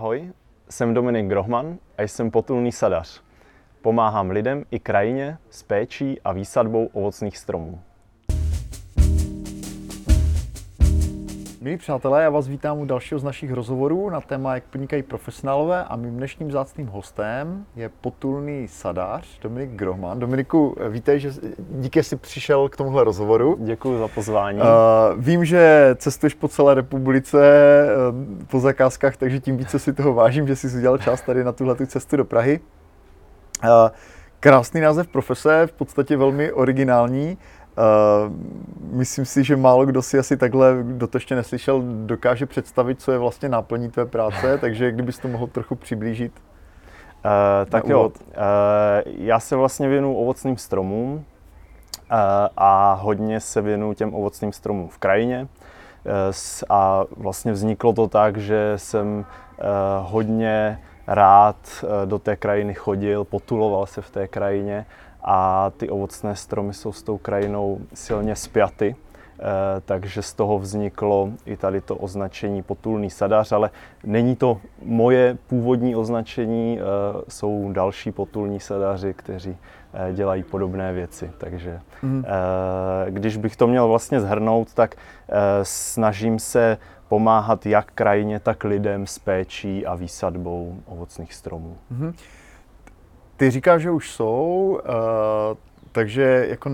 Ahoj, jsem Dominik Grohmann a jsem potulný sadař. Pomáhám lidem i krajině s péčí a výsadbou ovocných stromů. Milí přátelé, já vás vítám u dalšího z našich rozhovorů na téma, jak podnikají profesionálové, a mým dnešním vzácným hostem je potulný sadař Dominik Grohmann. Dominiku, vítej, že díky, jsi přišel k tomuhle rozhovoru. Děkuji za pozvání. Vím, že cestuješ po celé republice po zakázkách, takže tím více si toho vážím, že jsi udělal čas tady na tuhletu cestu do Prahy. Krásný název profese, v podstatě velmi originální. Myslím si, že málo kdo si asi takhle, kdo to ještě neslyšel, dokáže představit, co je vlastně náplní tvé práce, takže kdybys to mohl trochu přiblížit. Já se vlastně věnuju ovocným stromům a hodně se věnuju těm ovocným stromům v krajině. A vlastně vzniklo to tak, že jsem hodně rád do té krajiny chodil, potuloval se v té krajině. A ty ovocné stromy jsou s tou krajinou silně spjaty, takže z toho vzniklo i tady to označení potulný sadař, ale není to moje původní označení, jsou další potulní sadaři, kteří dělají podobné věci. Takže když bych to měl vlastně shrnout, tak snažím se pomáhat jak krajině, tak lidem s péčí a výsadbou ovocných stromů. Mm-hmm. Ty říkáš, že už jsou, takže jako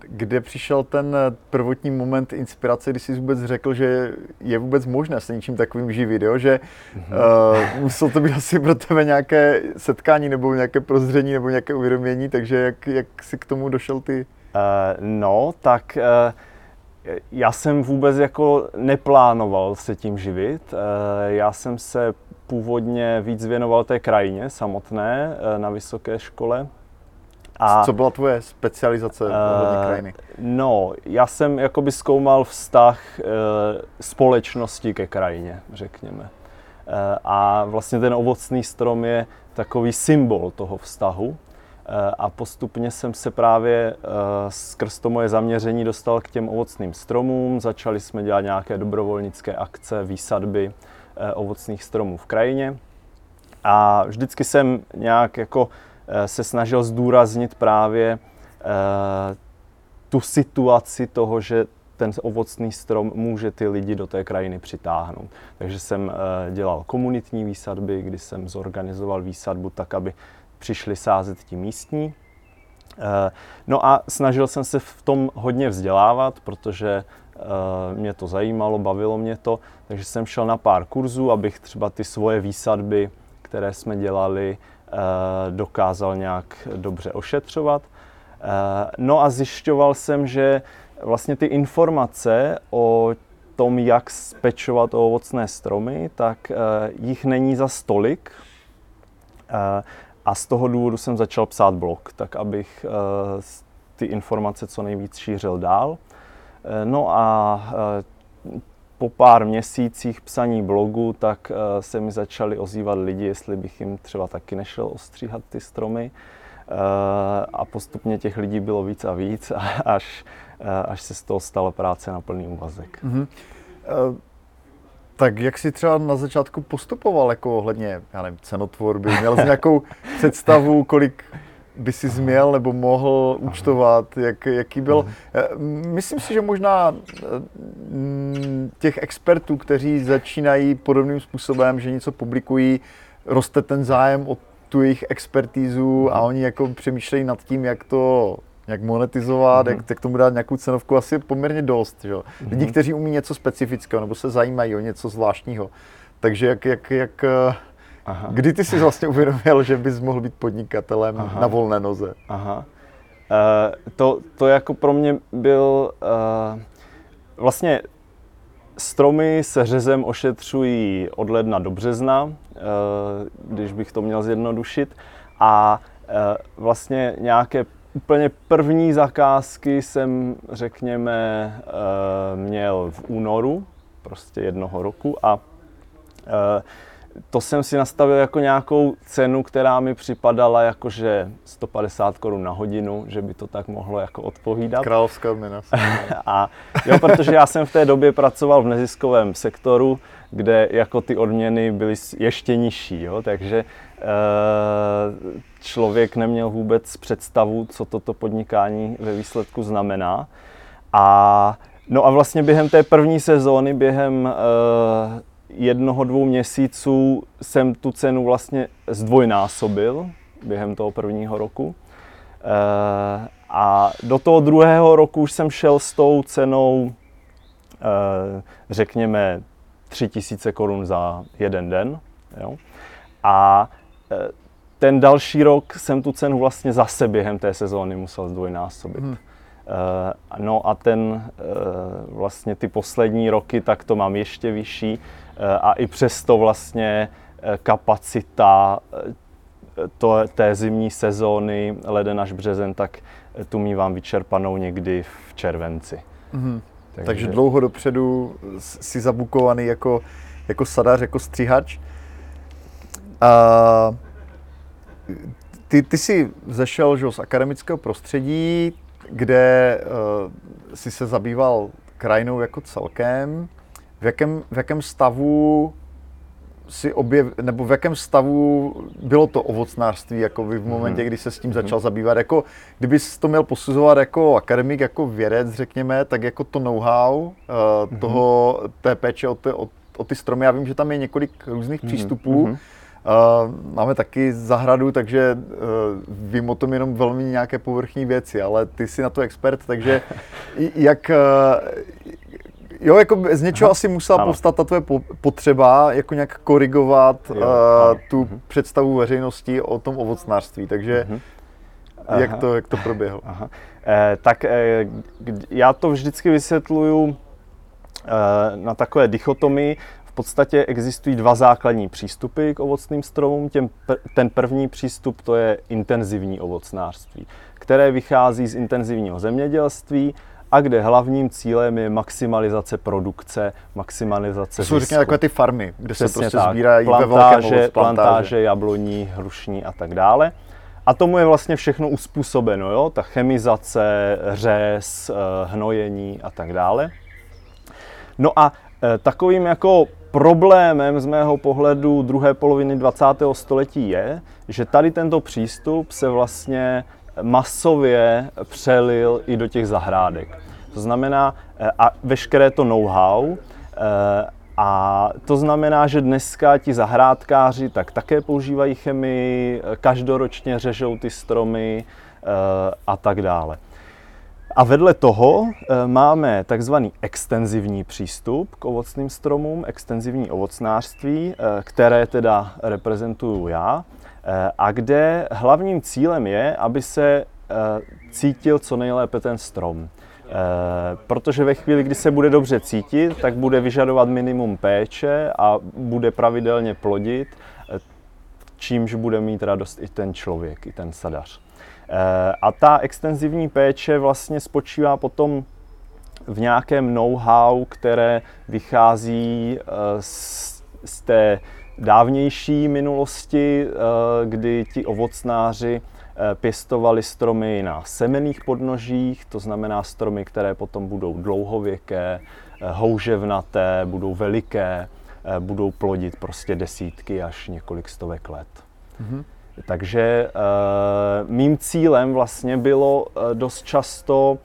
kde přišel ten prvotní moment inspirace, kdy jsi vůbec řekl, že je vůbec možné se něčím takovým živit, jo? Že muselo to být asi pro tebe nějaké setkání nebo nějaké prozření nebo nějaké uvědomění, takže jak jsi k tomu došel ty? Já jsem vůbec jako neplánoval se tím živit, já jsem se původně víc věnoval té krajině samotné na vysoké škole. A co byla tvoje specializace ohledně krajiny? Já jsem jakoby zkoumal vztah společnosti ke krajině, řekněme. A vlastně ten ovocný strom je takový symbol toho vztahu. A postupně jsem se právě skrz to moje zaměření dostal k těm ovocným stromům. Začali jsme dělat nějaké dobrovolnické akce, výsadby ovocných stromů v krajině. A vždycky jsem nějak jako se snažil zdůraznit právě tu situaci toho, že ten ovocný strom může ty lidi do té krajiny přitáhnout. Takže jsem dělal komunitní výsadby, kdy jsem zorganizoval výsadbu tak, aby přišli sázet ti místní. No a snažil jsem se v tom hodně vzdělávat, protože mě to zajímalo, bavilo mě to, takže jsem šel na pár kurzů, abych třeba ty svoje výsadby, které jsme dělali, dokázal nějak dobře ošetřovat. No a zjišťoval jsem, že vlastně ty informace o tom, jak pečovat o ovocné stromy, tak jich není zas tolik. A z toho důvodu jsem začal psát blog, tak abych ty informace co nejvíc šířil dál. No a po pár měsících psaní blogu, tak se mi začali ozývat lidi, jestli bych jim třeba taky nešel ostříhat ty stromy. A postupně těch lidí bylo víc a víc, až se z toho stala práce na plný úvazek. Mm-hmm. Tak jak jsi třeba na začátku postupoval jako ohledně, já nevím, cenotvorby? Měl jsi nějakou představu, kolik by si měl nebo mohl účtovat, jaký byl? Myslím si, že možná těch expertů, kteří začínají podobným způsobem, že něco publikují, roste ten zájem o tu jejich expertízu a oni jako přemýšlejí nad tím, jak to monetizovat, jak tomu dát nějakou cenovku, asi je poměrně dost. Že? Lidi, kteří umí něco specifického nebo se zajímají o něco zvláštního. Takže jak Aha. Kdy ty jsi vlastně uvědomil, že bys mohl být podnikatelem Aha. na volné noze? Aha. To jako pro mě byl... Vlastně stromy se řezem ošetřují od ledna do března, když bych to měl zjednodušit. A vlastně nějaké úplně první zakázky jsem, řekněme, měl v únoru, prostě jednoho roku. A to jsem si nastavil jako nějakou cenu, která mi připadala jakože 150 Kč na hodinu, že by to tak mohlo jako odpovídat. Královská měna. A jo, protože já jsem v té době pracoval v neziskovém sektoru, kde jako ty odměny byly ještě nižší, jo, takže člověk neměl vůbec představu, co toto podnikání ve výsledku znamená. A no a vlastně během té první sezóny, během jednoho, dvou měsíců jsem tu cenu vlastně zdvojnásobil během toho prvního roku. A do toho druhého roku už jsem šel s tou cenou, řekněme, 3 000 Kč za jeden den. Jo? A ten další rok jsem tu cenu vlastně zase během té sezóny musel zdvojnásobit. No a vlastně ty poslední roky, tak to mám ještě vyšší a i přesto vlastně kapacita té zimní sezóny, leden až březen, tak tu mívám vyčerpanou někdy v červenci. Takže dlouho dopředu jsi zabukovaný jako sadař, jako střihač. A ty jsi zašel z akademického prostředí, kde jsi se zabýval krajinou jako celkem. V jakém stavu si nebo v jakém stavu bylo to ovocnářství jako v momentě, kdy se s tím začal zabývat? Jako, kdyby jsi to měl posuzovat jako akademik, jako vědec, řekněme, tak jako to know-how té péče o ty stromy. Já vím, že tam je několik různých přístupů. Máme taky zahradu, takže vím o tom jenom velmi nějaké povrchní věci, ale ty jsi na to expert, takže jo, jako z něčeho asi musela povstat ta tvoje potřeba, jako nějak korigovat tu představu veřejnosti o tom ovocnářství, takže jak to proběhlo? Já to vždycky vysvětluju na takové dichotomii. V podstatě existují dva základní přístupy k ovocným stromům. Ten první přístup, to je intenzivní ovocnářství, které vychází z intenzivního zemědělství a kde hlavním cílem je maximalizace produkce, maximalizace zisku. To jsou řekněme takové ty farmy, kde přesně se prostě sbírají ve velkém ovoc. Plantáže, jabloní, hrušní a tak dále. A tomu je vlastně všechno uspůsobeno, jo? Ta chemizace, řez, hnojení a tak dále. No a takovým jako problémem z mého pohledu druhé poloviny 20. století je, že tady tento přístup se vlastně masově přelil i do těch zahrádek. To znamená, a veškeré to know-how, a to znamená, že dneska ti zahrádkáři tak také používají chemii, každoročně řežou ty stromy a tak dále. A vedle toho máme takzvaný extenzivní přístup k ovocným stromům, extenzivní ovocnářství, které teda reprezentuju já, a kde hlavním cílem je, aby se cítil co nejlépe ten strom. Protože ve chvíli, kdy se bude dobře cítit, tak bude vyžadovat minimum péče a bude pravidelně plodit, čímž bude mít radost i ten člověk, i ten sadař. A ta extenzivní péče vlastně spočívá potom v nějakém know-how, které vychází z té dávnější minulosti, kdy ti ovocnáři pěstovali stromy na semenných podnožích, to znamená stromy, které potom budou dlouhověké, houževnaté, budou veliké, budou plodit prostě desítky až několik stovek let. Takže mým cílem vlastně bylo dost často,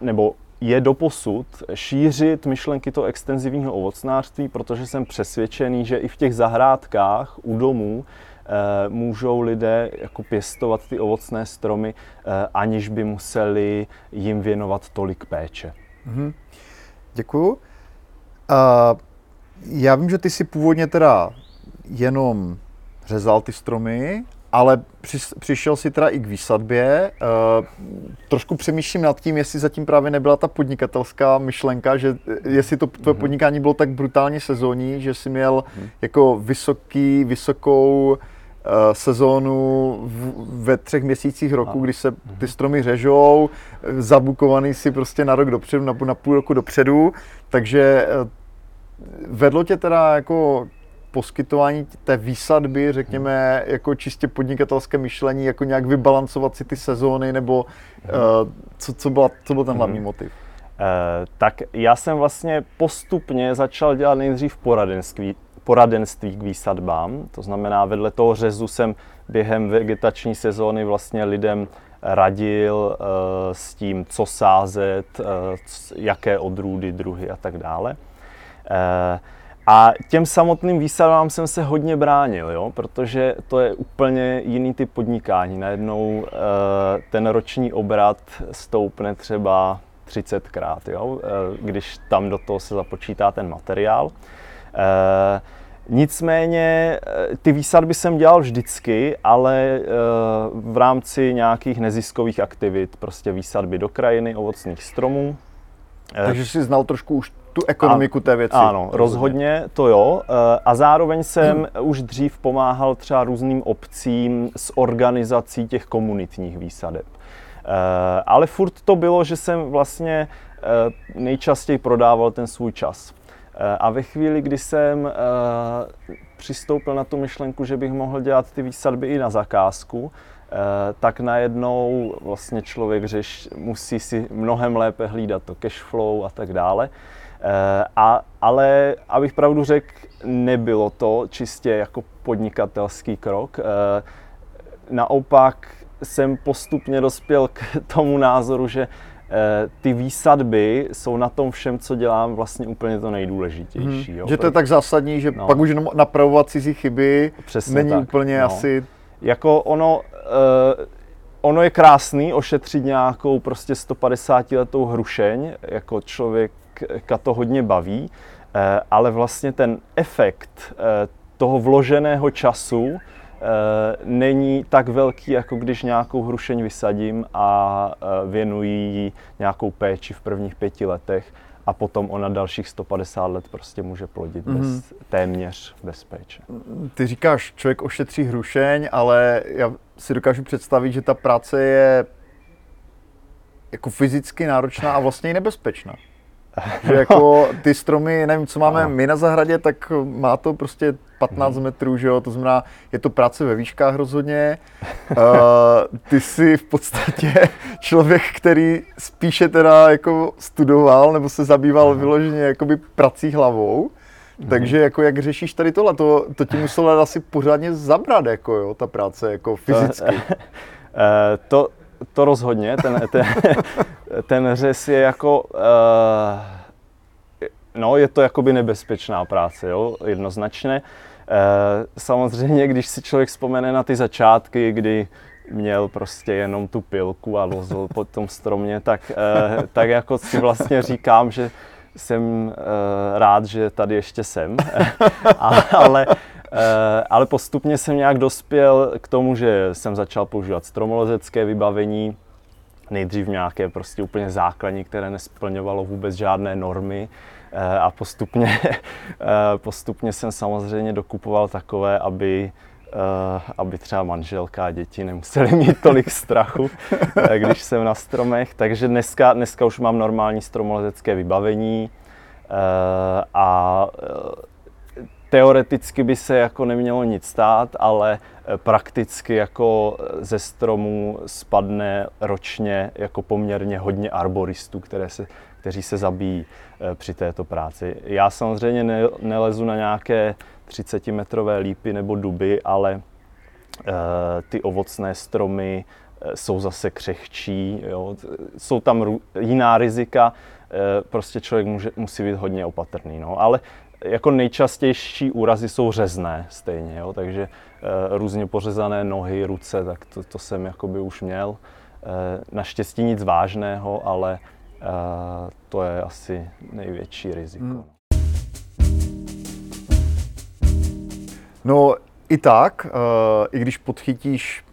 nebo je doposud, šířit myšlenky toho extenzivního ovocnářství, protože jsem přesvědčený, že i v těch zahrádkách u domů můžou lidé jako pěstovat ty ovocné stromy, aniž by museli jim věnovat tolik péče. Děkuju. Já vím, že ty si původně teda jenom řezal ty stromy, ale přišel si teda i k výsadbě. Trošku přemýšlím nad tím, jestli zatím právě nebyla ta podnikatelská myšlenka, že jestli to tvoje podnikání bylo tak brutálně sezónní, že jsi měl jako vysokou sezónu ve 3 měsících roku, kdy se ty stromy řežou, zabukovaný si prostě na rok dopředu, na půl roku dopředu, takže vedlo tě teda jako poskytování té výsadby, řekněme, jako čistě podnikatelské myšlení, jako nějak vybalancovat si ty sezóny, nebo co byl ten hlavní motiv? Tak já jsem vlastně postupně začal dělat nejdřív poradenství k výsadbám, to znamená vedle toho řezu jsem během vegetační sezóny vlastně lidem radil s tím, co sázet, jaké odrůdy, druhy a tak dále. A těm samotným výsadbám jsem se hodně bránil, jo? Protože to je úplně jiný typ podnikání. Najednou ten roční obrat stoupne třeba 30krát, jo? Když tam do toho se započítá ten materiál. Nicméně ty výsadby jsem dělal vždycky, ale v rámci nějakých neziskových aktivit, prostě výsadby do krajiny, ovocných stromů. Takže jsi znal trošku už tu ekonomiku té věci. Ano, rozhodně, to jo. A zároveň jsem už dřív pomáhal třeba různým obcím s organizací těch komunitních výsadeb. Ale furt to bylo, že jsem vlastně nejčastěji prodával ten svůj čas. A ve chvíli, kdy jsem přistoupil na tu myšlenku, že bych mohl dělat ty výsadby i na zakázku, tak najednou vlastně člověk musí si mnohem lépe hlídat to cash flow a tak dále. Ale abych pravdu řekl, nebylo to čistě jako podnikatelský krok. Naopak jsem postupně dospěl k tomu názoru, že ty výsadby jsou na tom všem, co dělám, vlastně úplně to nejdůležitější. Jo? Že to je tak zásadní, že pak už jenom napravovat cizí chyby. Přesně není tak, úplně asi... Jako ono je krásný ošetřit nějakou prostě 150 letou hrušeň, jako člověka to hodně baví, ale vlastně ten efekt toho vloženého času není tak velký, jako když nějakou hrušeň vysadím a věnuji jí nějakou péči v prvních 5 letech a potom ona dalších 150 let prostě může plodit téměř bez péče. Ty říkáš, člověk ošetří hrušeň, ale já si dokážu představit, že ta práce je jako fyzicky náročná a vlastně i nebezpečná. Že jako ty stromy, nevím, co máme my na zahradě, tak má to prostě 15 metrů, že jo, to znamená, je to práce ve výškách rozhodně. Ty jsi v podstatě člověk, který spíše teda jako studoval nebo se zabýval vyloženě jakoby prací hlavou, takže jako jak řešíš tady tohle, to ti muselo asi pořádně zabrat, jako jo, ta práce jako fyzicky. To rozhodně, ten řez je jako, je to jakoby nebezpečná práce, jo, jednoznačně. Samozřejmě, když si člověk vzpomene na ty začátky, kdy měl prostě jenom tu pilku a lozil po tom stromě, tak jako si vlastně říkám, že jsem rád, že tady ještě jsem, ale postupně jsem nějak dospěl k tomu, že jsem začal používat stromolozecké vybavení, nejdřív nějaké prostě úplně základní, které nesplňovalo vůbec žádné normy a postupně jsem samozřejmě dokupoval takové, aby třeba manželka a děti nemuseli mít tolik strachu, když jsem na stromech. Takže dneska už mám normální stromolezecké vybavení a teoreticky by se jako nemělo nic stát, ale prakticky jako ze stromů spadne ročně jako poměrně hodně arboristů, kteří se zabíjí při této práci. Já samozřejmě nelezu na nějaké 30-metrové lípy nebo duby, ale ty ovocné stromy jsou zase křehčí, jo. Jsou tam jiná rizika, prostě člověk musí být hodně opatrný, no. Ale jako nejčastější úrazy jsou řezné stejně, jo. Takže různě pořezané nohy, ruce, tak to jsem jakoby už měl. Naštěstí nic vážného, ale to je asi největší riziko. No i tak, i když podchytíš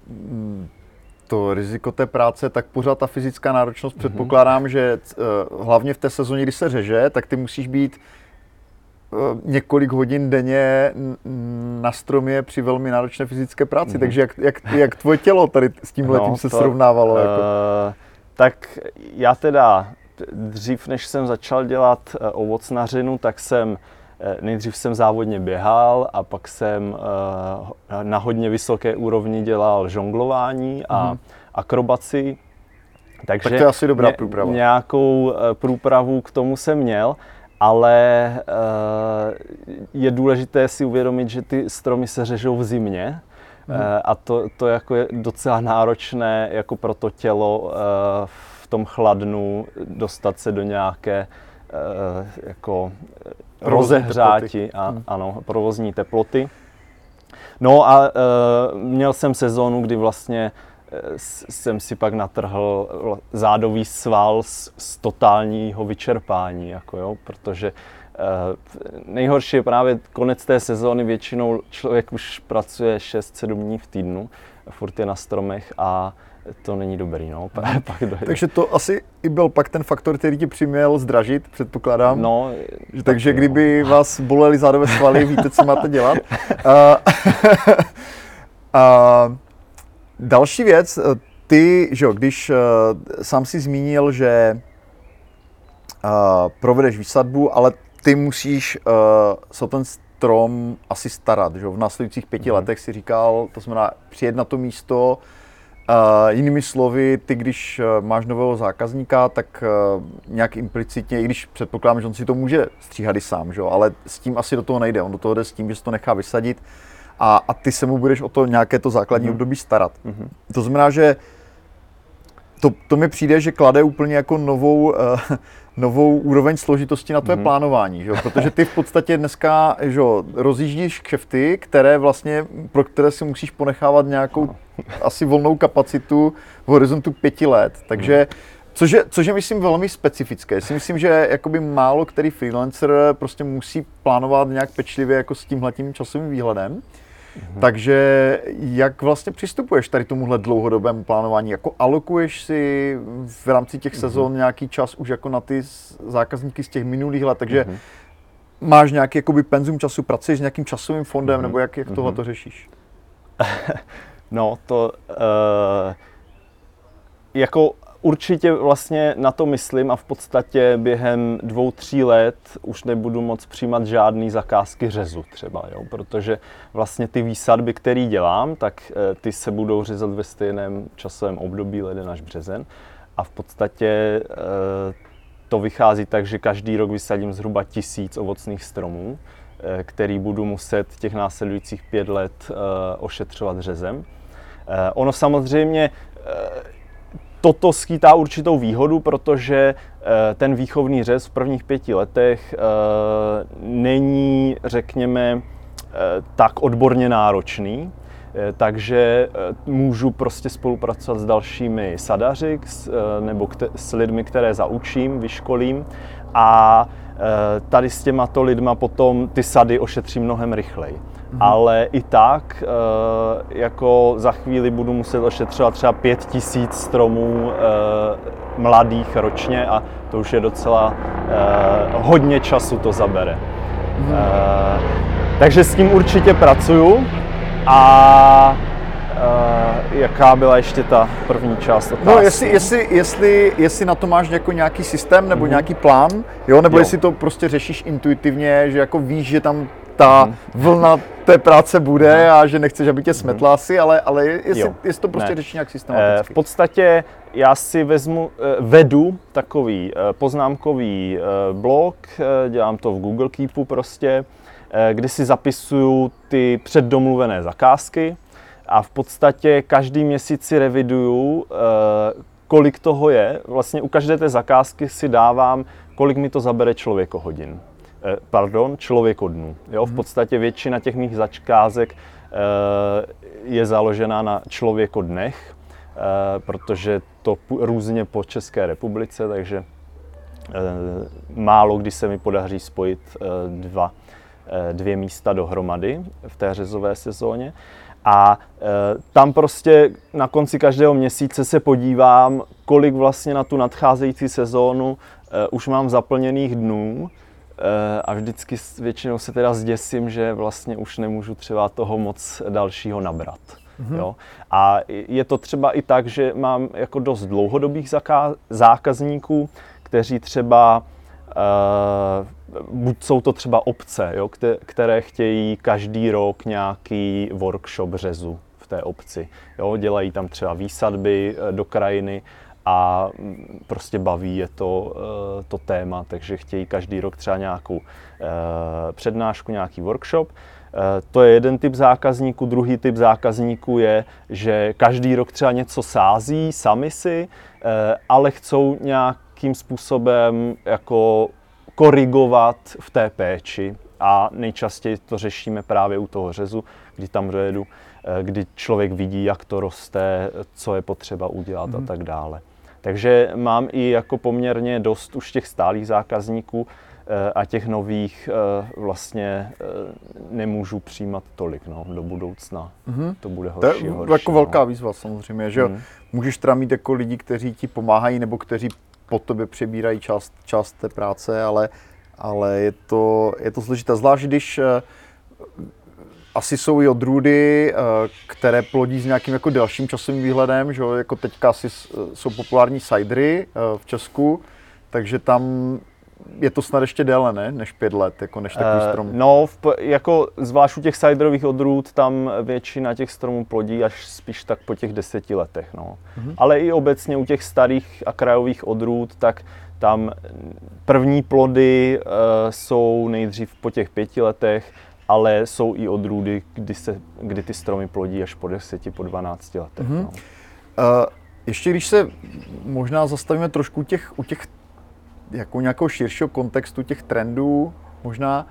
to riziko té práce, tak pořád ta fyzická náročnost předpokládám, že hlavně v té sezóně, kdy se řeže, tak ty musíš být několik hodin denně na stromě při velmi náročné fyzické práci. Takže jak tvoje tělo tady s tímhletím se srovnávalo? Tak já teda dřív, než jsem začal dělat ovocnařinu, tak jsem Nejdřív jsem závodně běhal a pak jsem na hodně vysoké úrovni dělal žonglování a akrobaci. Takže tak to je asi dobrá průprava. Nějakou průpravu k tomu jsem měl, ale je důležité si uvědomit, že ty stromy se řežou v zimě. A to jako je docela náročné jako pro to tělo v tom chladnu dostat se do nějaké jako rozehřáti a ano, provozní teploty. No a měl jsem sezónu, kdy vlastně jsem si pak natrhl zádový sval z totálního vyčerpání, jako jo, protože nejhorší je právě konec té sezóny, většinou člověk už pracuje 6-7 dní v týdnu, furt je na stromech a to není dobrý, no. Pak takže to asi i byl pak ten faktor, který ti přiměl zdražit, předpokládám. No, takže kdyby vás bolely zádové svaly, víte, co máte dělat. Další věc, ty, že jo, když sám si zmínil, že provedeš výsadbu, ale ty musíš se o ten strom asi starat, že jo? V následujících 5 letech si říkal, to znamená přijet na to místo. Jinými slovy, ty když máš nového zákazníka, tak nějak implicitně, i když předpokládám, že on si to může stříhat i sám, že jo? Ale s tím asi do toho nejde, on do toho jde s tím, že si to nechá vysadit a ty se mu budeš o to nějaké to základní období starat. To znamená, že to mi přijde, že klade úplně jako novou úroveň složitosti na tvé plánování, že jo? Protože ty v podstatě dneska, že jo, rozjíždíš kšefty, které vlastně, pro které si musíš ponechávat nějakou asi volnou kapacitu v horizontu 5 let, takže což je myslím velmi specifické. Si myslím, že jakoby málo který freelancer prostě musí plánovat nějak pečlivě jako s tímhletím časovým výhledem. Takže jak vlastně přistupuješ tady tomuhle dlouhodobému plánování? Jako alokuješ si v rámci těch sezon nějaký čas už jako na ty zákazníky z těch minulých let, takže máš nějaký jakoby penzum času, pracuješ s nějakým časovým fondem, nebo jak tohle to řešíš? No to jako určitě vlastně na to myslím a v podstatě během 2-3 let už nebudu moc přijímat žádný zakázky řezu třeba, jo? Protože vlastně ty výsadby, které dělám, tak ty se budou řezat ve stejném časovém období, leden až březen. A v podstatě to vychází tak, že každý rok vysadím zhruba 1000 ovocných stromů, který budu muset těch následujících 5 let ošetřovat řezem. Ono samozřejmě toto skýtá určitou výhodu, protože ten výchovný řez v prvních 5 letech není, řekněme, tak odborně náročný, takže můžu prostě spolupracovat s dalšími sadaři nebo s lidmi, které zaučím, vyškolím a tady s těmato lidma potom ty sady ošetřím mnohem rychleji. Ale i tak, jako za chvíli budu muset ošetřovat třeba 5000 stromů mladých ročně a to už je docela hodně času to zabere. Takže s tím určitě pracuju a jaká byla ještě ta první část otázky? No, jestli na to máš jako nějaký systém nebo nějaký plán, jo? Nebo jestli to prostě řešíš intuitivně, že jako víš, že tam ta vlna té práce bude a že nechceš, aby tě smetla asi, ale jestli to prostě řešíš nějak systematicky. V podstatě já si vedu takový poznámkový blok, dělám to v Google Keepu prostě, kde si zapisuju ty předdomluvené zakázky a v podstatě každý měsíc si reviduju, kolik toho je. Vlastně u každé té zakázky si dávám, kolik mi to zabere člověkohodin. Pardon, člověkodnů. Jo, v podstatě většina těch mých zakázek je založená na člověkodnech, protože to různě po České republice, takže málo kdy se mi podaří spojit dvě místa dohromady v té řezové sezóně. A tam prostě na konci každého měsíce se podívám, kolik vlastně na tu nadcházející sezónu už mám zaplněných dnů. A vždycky většinou se teda zděsím, že vlastně už nemůžu třeba toho moc dalšího nabrat. Jo? A je to třeba i tak, že mám jako dost dlouhodobých zákazníků, kteří třeba Buď jsou to třeba obce, jo, které chtějí každý rok nějaký workshop řezu v té obci. Jo, dělají tam třeba výsadby do krajiny a prostě baví je to téma, takže chtějí každý rok třeba nějakou přednášku, nějaký workshop. To je jeden typ zákazníků. Druhý typ zákazníků je, že každý rok třeba něco sází sami si, ale chcou nějakým způsobem jako korigovat v té péči. A nejčastěji to řešíme právě u toho řezu, kdy tam dojedu, kdy člověk vidí, jak to roste, co je potřeba udělat a tak dále. Takže mám i jako poměrně dost už těch stálých zákazníků a těch nových vlastně nemůžu přijímat tolik, no, do budoucna. To bude horší. To je jako velká výzva samozřejmě, že můžeš teda mít jako lidi, kteří ti pomáhají nebo kteří po tobě přebírají část té práce, ale je to složité, zvlášť když asi jsou i odrůdy, které plodí s nějakým jako dalším časovým výhledem, že jako teďka asi jsou populární cidery v Česku, takže tam je to snad ještě déle, ne? Než 5 let, jako než takový strom. No, jako zvlášť u těch ciderových odrůd, tam většina těch stromů plodí až spíš tak po těch 10 letech, no. Ale i obecně u těch starých a krajových odrůd, tak tam první plody jsou nejdřív po těch 5 letech, ale jsou i odrůdy, kdy ty stromy plodí až po 10, po 12 letech. No. Ještě když se možná zastavíme trošku u těch jako nějakého širšího kontextu těch trendů, možná.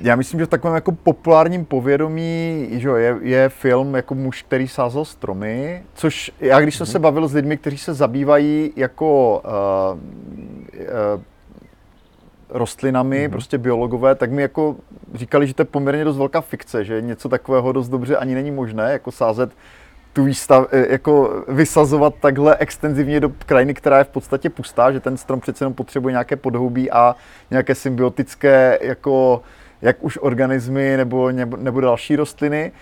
Já myslím, že v takovém jako populárním povědomí, že je film jako Muž, který sázel stromy, což já když jsem se bavil s lidmi, kteří se zabývají jako rostlinami, prostě biologové, tak mi jako říkali, že to je poměrně dost velká fikce, že něco takového dost dobře ani není možné, jako sázet jako vysazovat takhle extenzivně do krajiny, která je v podstatě pustá, že ten strom přece jenom potřebuje nějaké podhoubí a nějaké symbiotické, jako jak už organismy nebo další rostliny.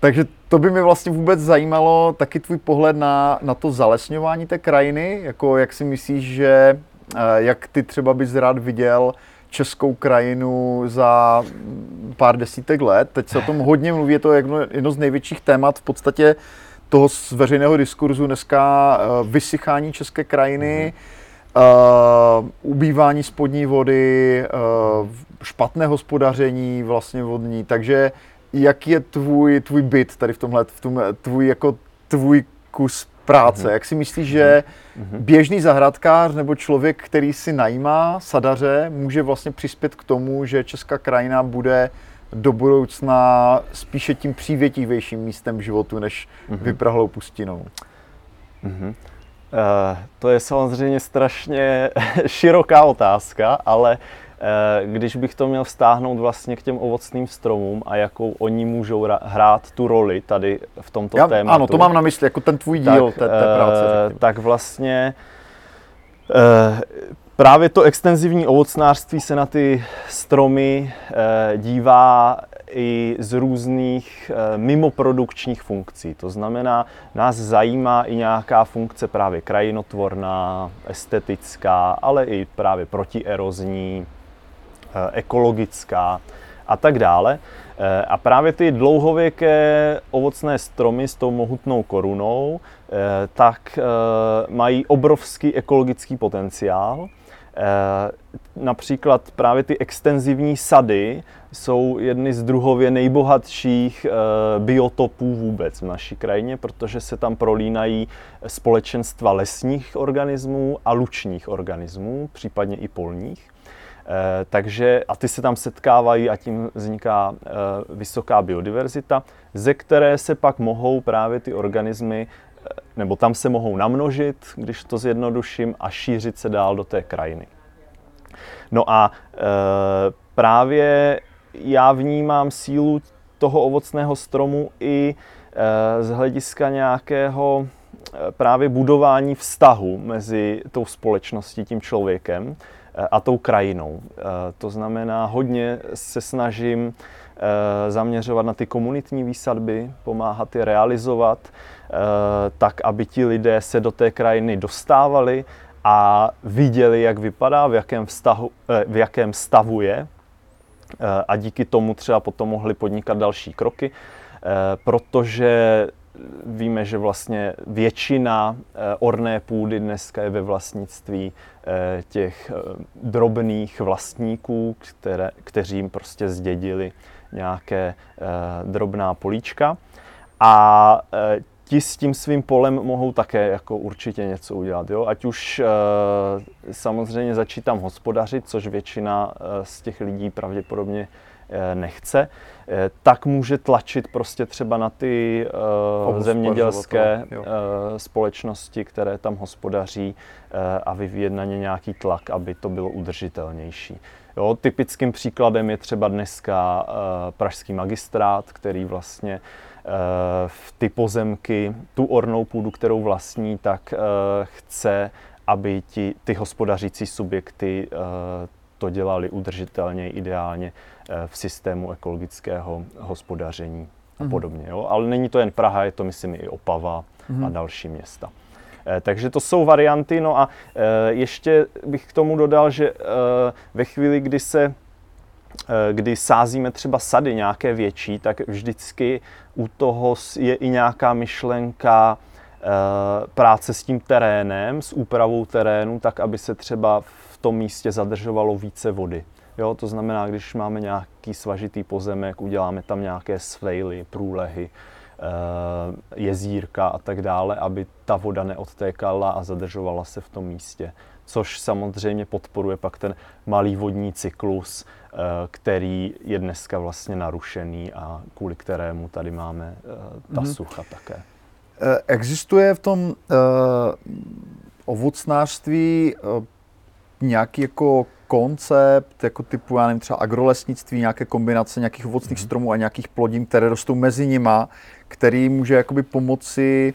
Takže to by mě vlastně vůbec zajímalo taky tvůj pohled na to zalesňování té krajiny, jako jak si myslíš, že jak ty třeba bys rád viděl českou krajinu za pár desítek let. Teď se o tom hodně mluví, je to jedno z největších témat v podstatě toho z veřejného diskurzu dneska, vysychání české krajiny, ubývání spodní vody, špatné hospodaření vlastně vodní. Takže jak je tvůj byt tady v tomhle, tvůj kus práce? Jak si myslíš, že běžný zahrádkář nebo člověk, který si najímá sadaře, může vlastně přispět k tomu, že česká krajina bude do budoucna spíše tím přívětivějším místem životu, než vyprahlou pustinou? To je samozřejmě strašně široká otázka, ale když bych to měl vztáhnout vlastně k těm ovocným stromům a jakou oni můžou hrát tu roli tady v tomto tématu. Ano, to mám na mysli, jako ten tvůj díl té práce. Tak vlastně právě to extenzivní ovocnářství se na ty stromy dívá i z různých mimoprodukčních funkcí. To znamená, nás zajímá i nějaká funkce právě krajinotvorná, estetická, ale i právě protierozní, ekologická a tak dále. A právě ty dlouhověké ovocné stromy s tou mohutnou korunou tak mají obrovský ekologický potenciál. Například právě ty extenzivní sady jsou jedny z druhově nejbohatších biotopů vůbec v naší krajině, protože se tam prolínají společenstva lesních organismů a lučních organismů, případně i polních. Takže a ty se tam setkávají a tím vzniká vysoká biodiverzita, ze které se pak mohou právě ty organismy, nebo tam se mohou namnožit, když to zjednoduším, a šířit se dál do té krajiny. No a právě já vnímám sílu toho ovocného stromu i z hlediska nějakého právě budování vztahu mezi tou společností, tím člověkem a tou krajinou. To znamená, hodně se snažím zaměřovat na ty komunitní výsadby, pomáhat je realizovat tak, aby ti lidé se do té krajiny dostávali a viděli, jak vypadá, v jakém stavu je, a díky tomu třeba potom mohli podnikat další kroky, protože víme, že vlastně většina orné půdy dneska je ve vlastnictví těch drobných vlastníků, kteří jim prostě zdědili nějaké drobná políčka. A ti s tím svým polem mohou také jako určitě něco udělat. Jo? Ať už samozřejmě začít tam hospodařit, což většina z těch lidí pravděpodobně nechce, tak může tlačit prostě třeba na ty zemědělské společnosti, které tam hospodaří, a vyvíjet na ně nějaký tlak, aby to bylo udržitelnější. Jo, typickým příkladem je třeba dneska Pražský magistrát, který vlastně v ty pozemky, tu ornou půdu, kterou vlastní, tak chce, aby ty hospodařící subjekty to dělali udržitelně, ideálně v systému ekologického hospodaření a podobně. Jo? Ale není to jen Praha, je to myslím i Opava a další města. Takže to jsou varianty. No a ještě bych k tomu dodal, že ve chvíli, kdy sázíme třeba sady nějaké větší, tak vždycky u toho je i nějaká myšlenka práce s tím terénem, s úpravou terénu, tak aby se třeba v tom místě zadržovalo více vody. Jo, to znamená, když máme nějaký svažitý pozemek, uděláme tam nějaké svejly, průlehy, jezírka a tak dále, aby ta voda neodtékala a zadržovala se v tom místě. Což samozřejmě podporuje pak ten malý vodní cyklus, který je dneska vlastně narušený a kvůli kterému tady máme ta sucha také. Existuje v tom ovocnářství nějaký jako koncept, jako typu, já nevím, třeba agrolesnictví, nějaké kombinace nějakých ovocných stromů a nějakých plodin, které rostou mezi nima, který může jakoby pomoci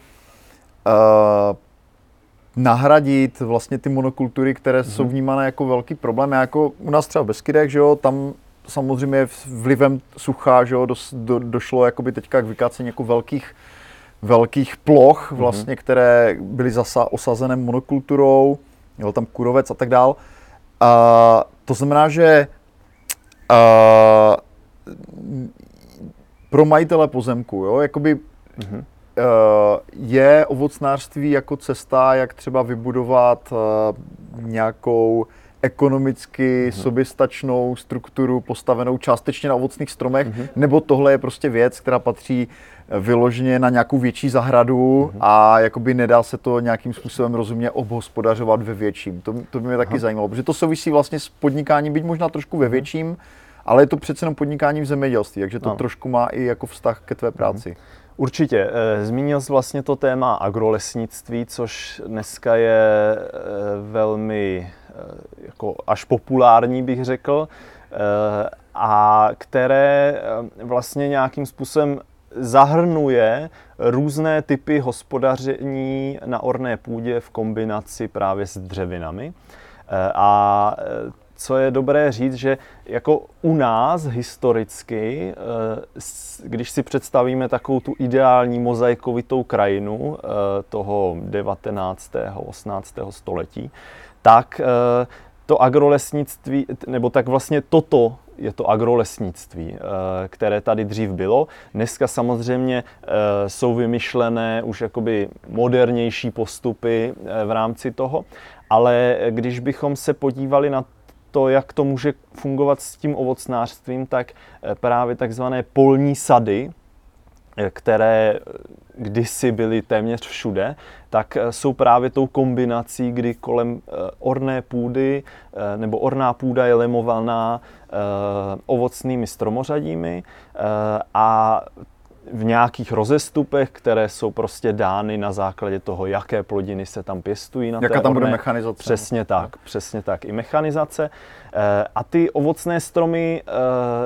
nahradit vlastně ty monokultury, které jsou vnímané jako velký problém. Já jako u nás třeba v Beskydech, že jo, tam samozřejmě vlivem sucha, že jo, došlo jakoby teďka k vykácení jako velkých ploch vlastně, které byly osazené monokulturou, jo, tam kurovec a tak dál. A to znamená, že pro majitele pozemku, jo, jakoby je ovocnářství jako cesta, jak třeba vybudovat nějakou ekonomicky soběstačnou strukturu postavenou částečně na ovocných stromech, nebo tohle je prostě věc, která patří vyloženě na nějakou větší zahradu a jakoby nedá se to nějakým způsobem rozumně obhospodařovat ve větším. To by mě taky zajímalo, protože to souvisí vlastně s podnikáním, byť možná trošku ve větším, ale je to přece jenom podnikání v zemědělství, takže to trošku má i jako vztah ke tvé práci. Určitě. Zmínil jsi vlastně to téma agrolesnictví, což dneska je velmi jako až populární, bych řekl, a které vlastně nějakým způsobem zahrnuje různé typy hospodaření na orné půdě v kombinaci právě s dřevinami. A co je dobré říct, že jako u nás historicky, když si představíme takovou tu ideální mozaikovitou krajinu toho 19. 18. století, tak to agrolesnictví, nebo tak vlastně toto je to agrolesnictví, které tady dřív bylo. Dneska samozřejmě jsou vymyšlené už jakoby modernější postupy v rámci toho, ale když bychom se podívali na to, jak to může fungovat s tím ovocnářstvím, tak právě takzvané polní sady, které kdysi byly téměř všude, tak jsou právě tou kombinací, kdy kolem orné půdy, nebo orná půda je lemovaná ovocnými stromořadími a v nějakých rozestupech, které jsou prostě dány na základě toho, jaké plodiny se tam pěstují. Jaká tam bude mechanizace. Přesně tak, i mechanizace. A ty ovocné stromy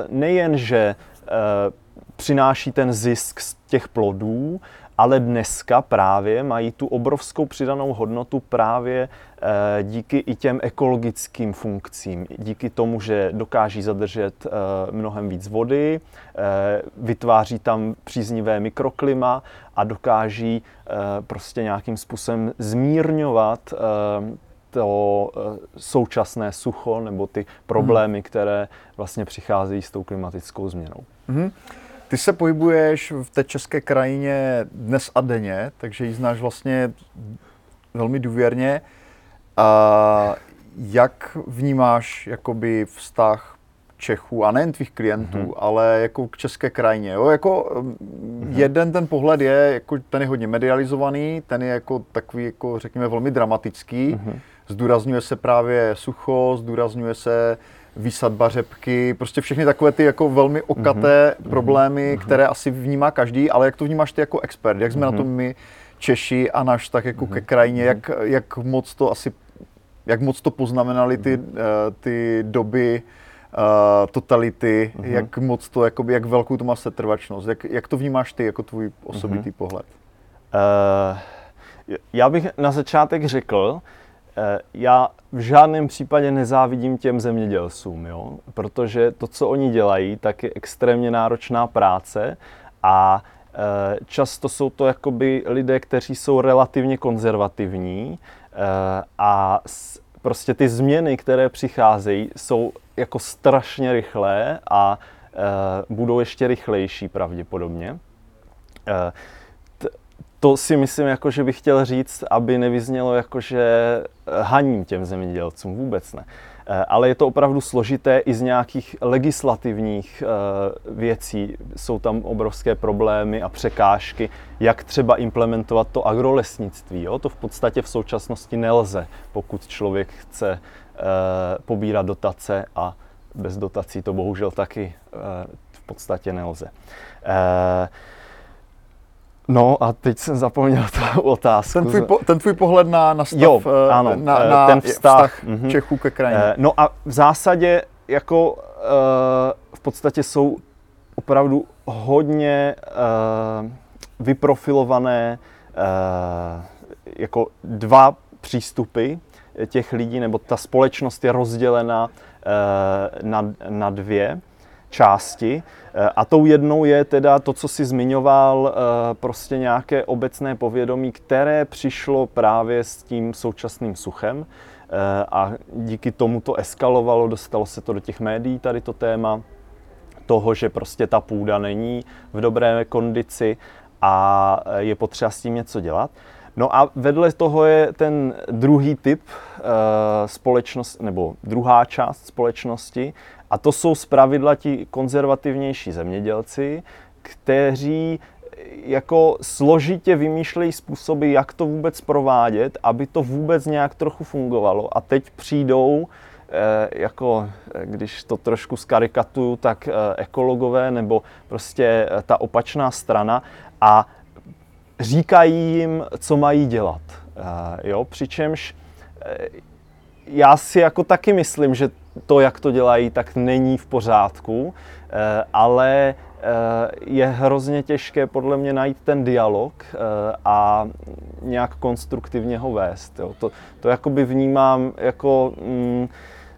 nejenže přináší ten zisk z těch plodů, ale dneska právě mají tu obrovskou přidanou hodnotu právě díky i těm ekologickým funkcím. Díky tomu, že dokáží zadržet mnohem víc vody, vytváří tam příznivé mikroklima a dokáží prostě nějakým způsobem zmírňovat to současné sucho nebo ty problémy, které vlastně přicházejí s tou klimatickou změnou. Mm-hmm. Ty se pohybuješ v té české krajině dnes a denně, takže ji znáš vlastně velmi důvěrně. A jak vnímáš jakoby vztah Čechů, a nejen tvých klientů, ale jako k české krajině? Jo? Jako jeden ten pohled je, jako ten je hodně medializovaný, ten je jako takový, jako řekněme, velmi dramatický. Zdůrazňuje se právě sucho, zdůrazňuje se výsadba řepky, prostě všechny takové ty jako velmi okaté problémy, které asi vnímá každý, ale jak to vnímáš ty jako expert? Jak jsme na tom my Češi a náš tak jako ke krajině, jak moc to asi, jak moc to poznamenaly ty doby totality, jak moc to, jakoby, jak velkou to má setrvačnost, jak to vnímáš ty jako tvůj osobitý pohled? Já bych na začátek řekl, já v žádném případě nezávidím těm zemědělcům, jo? Protože to, co oni dělají, tak je extrémně náročná práce a často jsou to jakoby lidé, kteří jsou relativně konzervativní a prostě ty změny, které přicházejí, jsou jako strašně rychlé a budou ještě rychlejší pravděpodobně. To si myslím, jako, že bych chtěl říct, aby nevyznělo, jako, že haním těm zemědělcům, vůbec ne. Ale je to opravdu složité i z nějakých legislativních věcí. Jsou tam obrovské problémy a překážky, jak třeba implementovat to agrolesnictví. Jo? To v podstatě v současnosti nelze, pokud člověk chce pobírat dotace a bez dotací to bohužel taky v podstatě nelze. No a teď jsem zapomněl tu otázku. Ten tvůj pohled na stav, jo, ano, na ten vztah Čechů ke krajině. No a v zásadě jako v podstatě jsou opravdu hodně vyprofilované jako dva přístupy těch lidí, nebo ta společnost je rozdělena na dvě části. A tou jednou je teda to, co si zmiňoval, prostě nějaké obecné povědomí, které přišlo právě s tím současným suchem a díky tomu to eskalovalo, dostalo se to do těch médií, tady to téma toho, že prostě ta půda není v dobré kondici a je potřeba s tím něco dělat. No a vedle toho je ten druhý typ společnosti, nebo druhá část společnosti, a to jsou zpravidla ti konzervativnější zemědělci, kteří jako složitě vymýšlejí způsoby, jak to vůbec provádět, aby to vůbec nějak trochu fungovalo. A teď přijdou, jako když to trošku skarikatuju, tak ekologové nebo prostě ta opačná strana a říkají jim, co mají dělat. Jo? Přičemž já si jako taky myslím, že to, jak to dělají, tak není v pořádku, ale je hrozně těžké podle mě najít ten dialog a nějak konstruktivně ho vést. Jo. To jakoby vnímám jako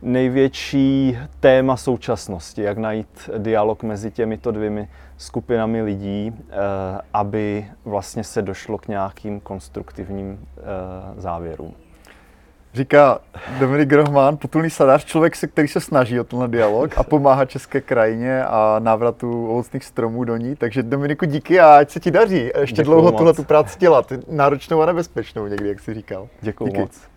největší téma současnosti, jak najít dialog mezi těmito dvěmi skupinami lidí, aby vlastně se došlo k nějakým konstruktivním závěrům. Říká Dominik Grohmann, potulný sadář, člověk, který se snaží o tenhle dialog a pomáhá české krajině a návratu ovocných stromů do ní. Takže Dominiku, díky a ať se ti daří ještě dlouho tuhle práci dělat. Náročnou a nebezpečnou někdy, jak jsi říkal. Děkuju moc.